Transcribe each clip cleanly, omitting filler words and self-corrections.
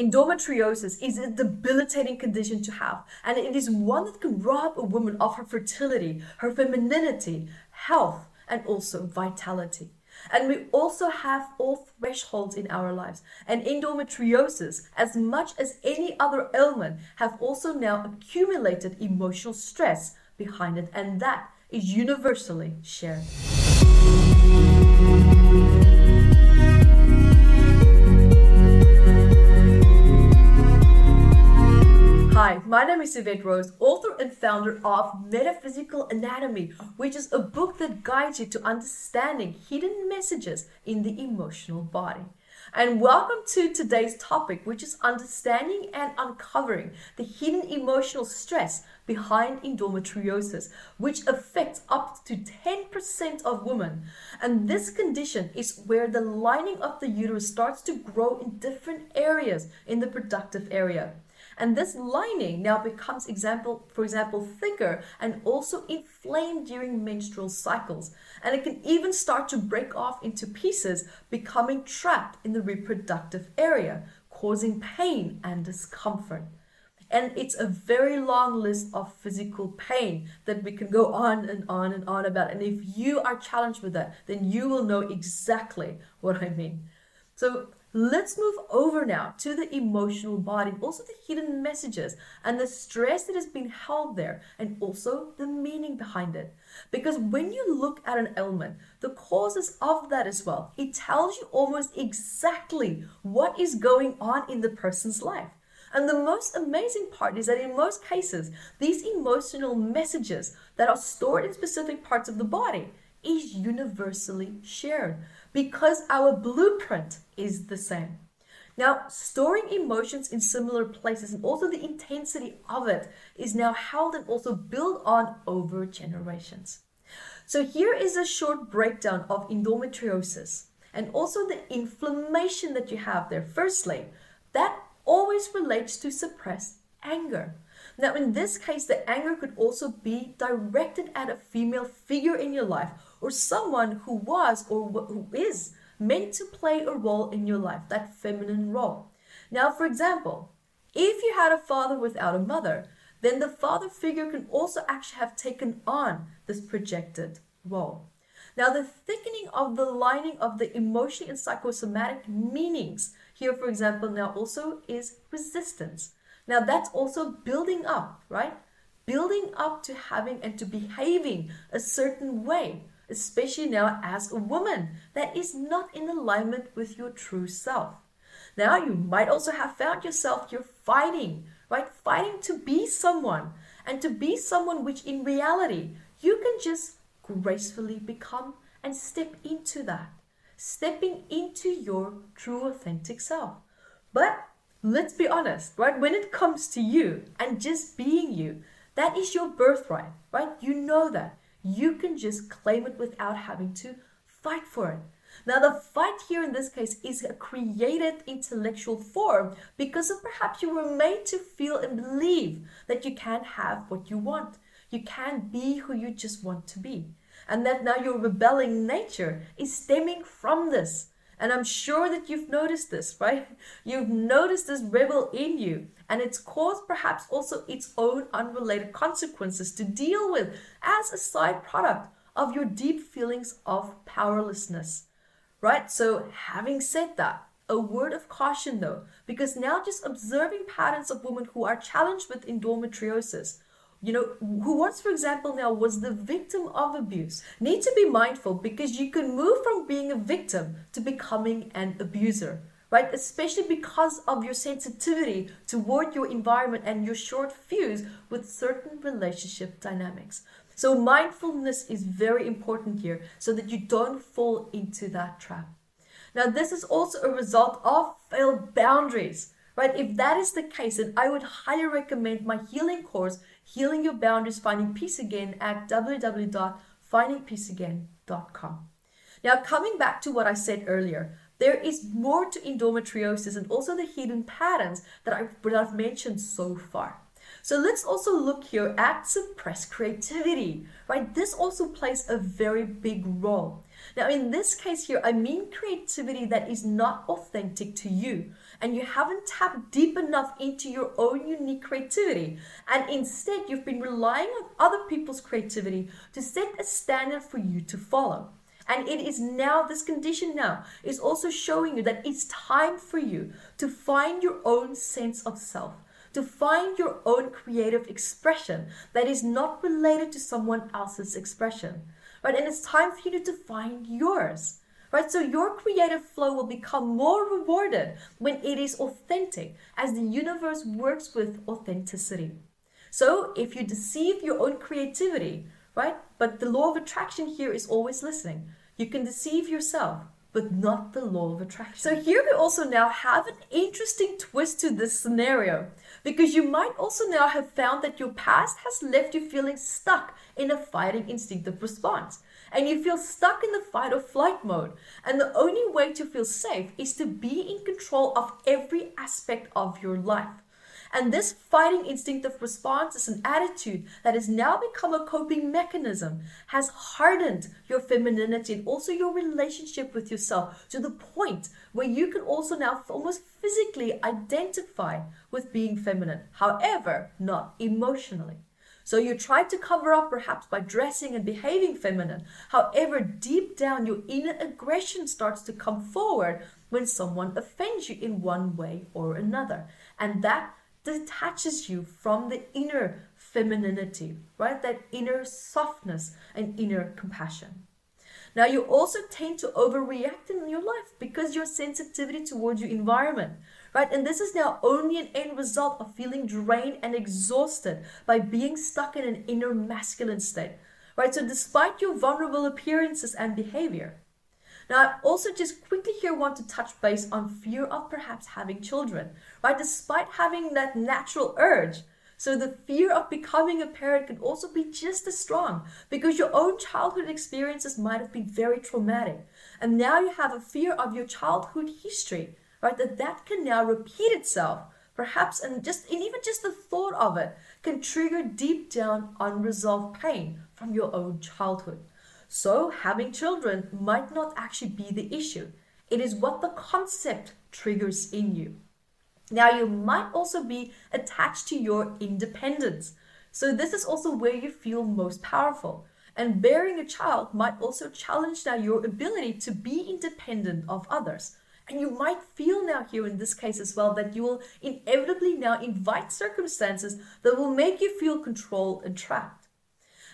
Endometriosis is a debilitating condition to have, and it is one that can rob a woman of her fertility, her femininity, health, and also vitality. And we also have all thresholds in our lives. And endometriosis, as much as any other ailment, have also now accumulated emotional stress behind it, and that is universally shared. Hi, my name is Yvette Rose, author and founder of Metaphysical Anatomy, which is a book that guides you to understanding hidden messages in the emotional body. And welcome to today's topic, which is understanding and uncovering the hidden emotional stress behind endometriosis, which affects up to 10% of women. And this condition is where the lining of the uterus starts to grow in different areas in the reproductive area. And this lining now becomes, for example, thicker and also inflamed during menstrual cycles. And it can even start to break off into pieces, becoming trapped in the reproductive area, causing pain and discomfort. And it's a very long list of physical pain that we can go on and on and on about. And if you are challenged with that, then you will know exactly what I mean. So let's move over now to the emotional body, also the hidden messages and the stress that has been held there, and also the meaning behind it. Because when you look at an ailment, the causes of that as well, it tells you almost exactly what is going on in the person's life. And the most amazing part is that in most cases, these emotional messages that are stored in specific parts of the body is universally shared, because our blueprint is the same. Now, storing emotions in similar places and also the intensity of it is now held and also built on over generations. So here is a short breakdown of endometriosis and also the inflammation that you have there. Firstly, that always relates to suppressed anger. Now, in this case, the anger could also be directed at a female figure in your life, or someone who was or who is meant to play a role in your life, that feminine role. Now, for example, if you had a father without a mother, then the father figure can also actually have taken on this projected role. Now, the thickening of the lining of the emotional and psychosomatic meanings here, for example, now also is resistance. Now, that's also building up, right? Building up to having and to behaving a certain way, especially now as a woman that is not in alignment with your true self. Now, you might also have found yourself, you're fighting, right? Fighting to be someone, and to be someone which in reality, you can just gracefully become and step into that, stepping into your true authentic self. But let's be honest, right? When it comes to you and just being you, that is your birthright, right? You know that. You can just claim it without having to fight for it. Now, the fight here in this case is a created intellectual form because of perhaps you were made to feel and believe that you can have what you want. You can be who you just want to be. And that now your rebelling nature is stemming from this. And I'm sure that you've noticed this, right? You've noticed this rebel in you, and it's caused perhaps also its own unrelated consequences to deal with as a side product of your deep feelings of powerlessness, right? So having said that, a word of caution though, because now just observing patterns of women who are challenged with endometriosis, who once, for example, now was the victim of abuse, need to be mindful because you can move from being a victim to becoming an abuser, right? Especially because of your sensitivity toward your environment and your short fuse with certain relationship dynamics. So mindfulness is very important here so that you don't fall into that trap. Now, this is also a result of failed boundaries, right? If that is the case, then I would highly recommend my healing course, Healing Your Boundaries, Finding Peace Again, at www.findingpeaceagain.com. Now, coming back to what I said earlier, there is more to endometriosis and also the hidden patterns that I've mentioned so far. So let's also look here at suppressed creativity, right? This also plays a very big role. Now, in this case here, I mean creativity that is not authentic to you and you haven't tapped deep enough into your own unique creativity. And instead, you've been relying on other people's creativity to set a standard for you to follow. And it is now, this condition now is also showing you that it's time for you to find your own sense of self, to find your own creative expression that is not related to someone else's expression, right? And it's time for you to define yours, right? So your creative flow will become more rewarded when it is authentic, as the universe works with authenticity. So if you deceive your own creativity, right? But the law of attraction here is always listening. You can deceive yourself, but not the law of attraction. So here we also now have an interesting twist to this scenario, because you might also now have found that your past has left you feeling stuck in a fighting instinctive response. And you feel stuck in the fight or flight mode. And the only way to feel safe is to be in control of every aspect of your life. And this fighting instinctive response is an attitude that has now become a coping mechanism, has hardened your femininity and also your relationship with yourself to the point where you can also now almost physically identify with being feminine, however, not emotionally. So you try to cover up perhaps by dressing and behaving feminine. However, deep down, your inner aggression starts to come forward when someone offends you in one way or another. And that detaches you from the inner femininity, right? That inner softness and inner compassion. Now, you also tend to overreact in your life because your sensitivity towards your environment, right? And this is now only an end result of feeling drained and exhausted by being stuck in an inner masculine state, right? So despite your vulnerable appearances and behavior. Now, I also just quickly here want to touch base on fear of perhaps having children, right? Despite having that natural urge. So the fear of becoming a parent can also be just as strong because your own childhood experiences might have been very traumatic. And now you have a fear of your childhood history, right? That can now repeat itself, perhaps, and even just the thought of it can trigger deep down unresolved pain from your own childhood. So having children might not actually be the issue. It is what the concept triggers in you. Now, you might also be attached to your independence. So this is also where you feel most powerful. And bearing a child might also challenge now your ability to be independent of others. And you might feel now here in this case as well that you will inevitably now invite circumstances that will make you feel controlled and trapped.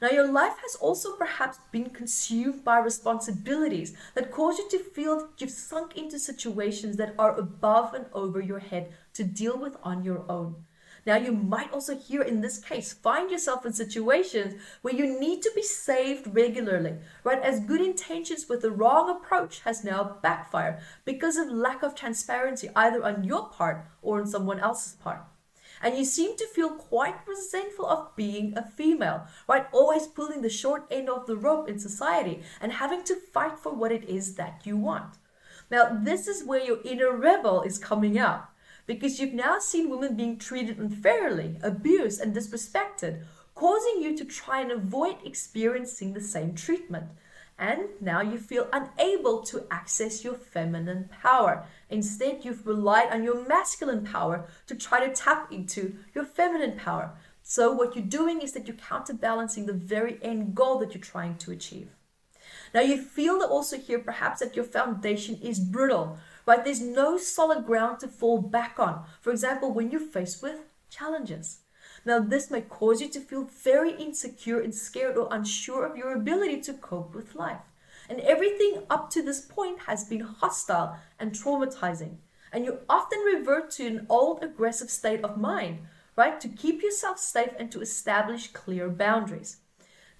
Now, your life has also perhaps been consumed by responsibilities that cause you to feel that you've sunk into situations that are above and over your head to deal with on your own. Now, you might also here in this case find yourself in situations where you need to be saved regularly, right? As good intentions with the wrong approach has now backfired because of lack of transparency, either on your part or on someone else's part. And you seem to feel quite resentful of being a female, right? Always pulling the short end of the rope in society and having to fight for what it is that you want. Now, this is where your inner rebel is coming out, because you've now seen women being treated unfairly, abused, and disrespected, causing you to try and avoid experiencing the same treatment. And now you feel unable to access your feminine power. Instead, you've relied on your masculine power to try to tap into your feminine power. So what you're doing is that you're counterbalancing the very end goal that you're trying to achieve. Now, you feel that also here perhaps that your foundation is brittle, right? There's no solid ground to fall back on. For example, when you're faced with challenges. Now, this may cause you to feel very insecure and scared or unsure of your ability to cope with life. And everything up to this point has been hostile and traumatizing. And you often revert to an old aggressive state of mind, right, to keep yourself safe and to establish clear boundaries.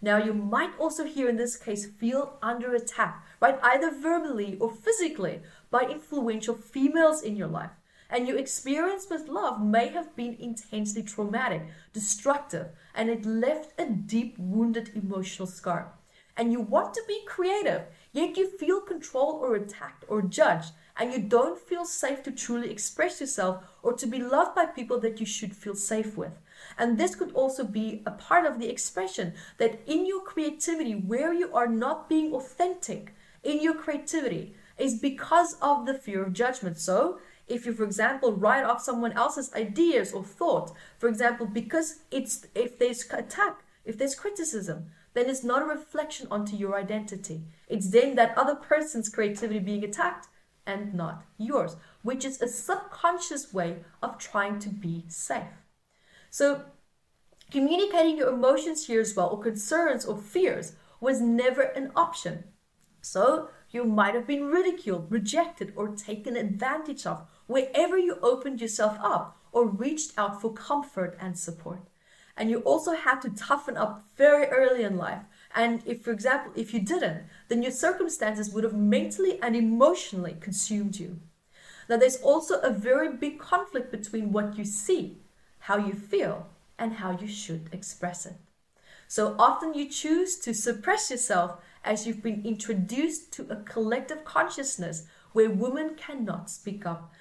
Now, you might also here in this case feel under attack, right, either verbally or physically by influential females in your life. And your experience with love may have been intensely traumatic, destructive, and it left a deep wounded emotional scar. And you want to be creative, yet you feel controlled or attacked or judged, and you don't feel safe to truly express yourself or to be loved by people that you should feel safe with. And this could also be a part of the expression that in your creativity, where you are not being authentic in your creativity, is because of the fear of judgment. So if you, for example, write off someone else's ideas or thought, for example, because it's, if there's attack, if there's criticism, then it's not a reflection onto your identity. It's then that other person's creativity being attacked and not yours, which is a subconscious way of trying to be safe. So communicating your emotions here as well, or concerns or fears, was never an option. So you might have been ridiculed, rejected, or taken advantage of wherever you opened yourself up or reached out for comfort and support. And you also had to toughen up very early in life. And if, for example, if you didn't, then your circumstances would have mentally and emotionally consumed you. Now, there's also a very big conflict between what you see, how you feel, and how you should express it. So often you choose to suppress yourself as you've been introduced to a collective consciousness where women cannot speak up.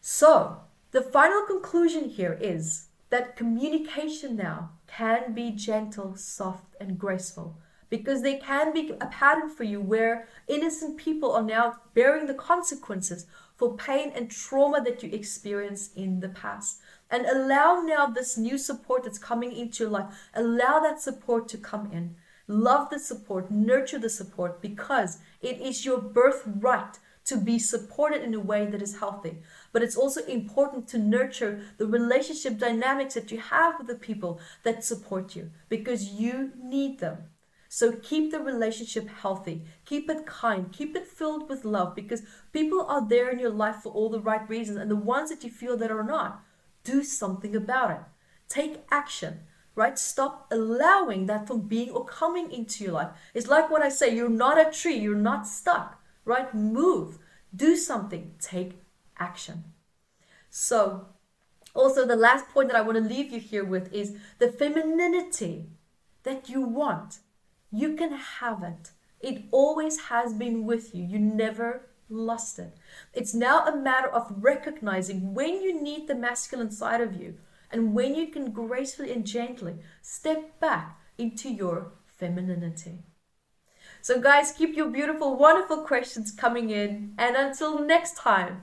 So the final conclusion here is that communication now can be gentle, soft, and graceful, because there can be a pattern for you where innocent people are now bearing the consequences for pain and trauma that you experienced in the past. And allow now this new support that's coming into your life. Allow that support to come in. Love the support, nurture the support, because it is your birthright to be supported in a way that is healthy. But it's also important to nurture the relationship dynamics that you have with the people that support you, because you need them. So keep the relationship healthy, keep it kind, keep it filled with love, because people are there in your life for all the right reasons, and the ones that you feel that are not, do something about it. Take action, right? Stop allowing that from being or coming into your life. It's like what I say, you're not a tree, you're not stuck, right? Move, do something, take action. So also the last point that I want to leave you here with is the femininity that you want. You can have it. It always has been with you. You never lost it. It's now a matter of recognizing when you need the masculine side of you and when you can gracefully and gently step back into your femininity. So guys, keep your beautiful, wonderful questions coming in. And until next time,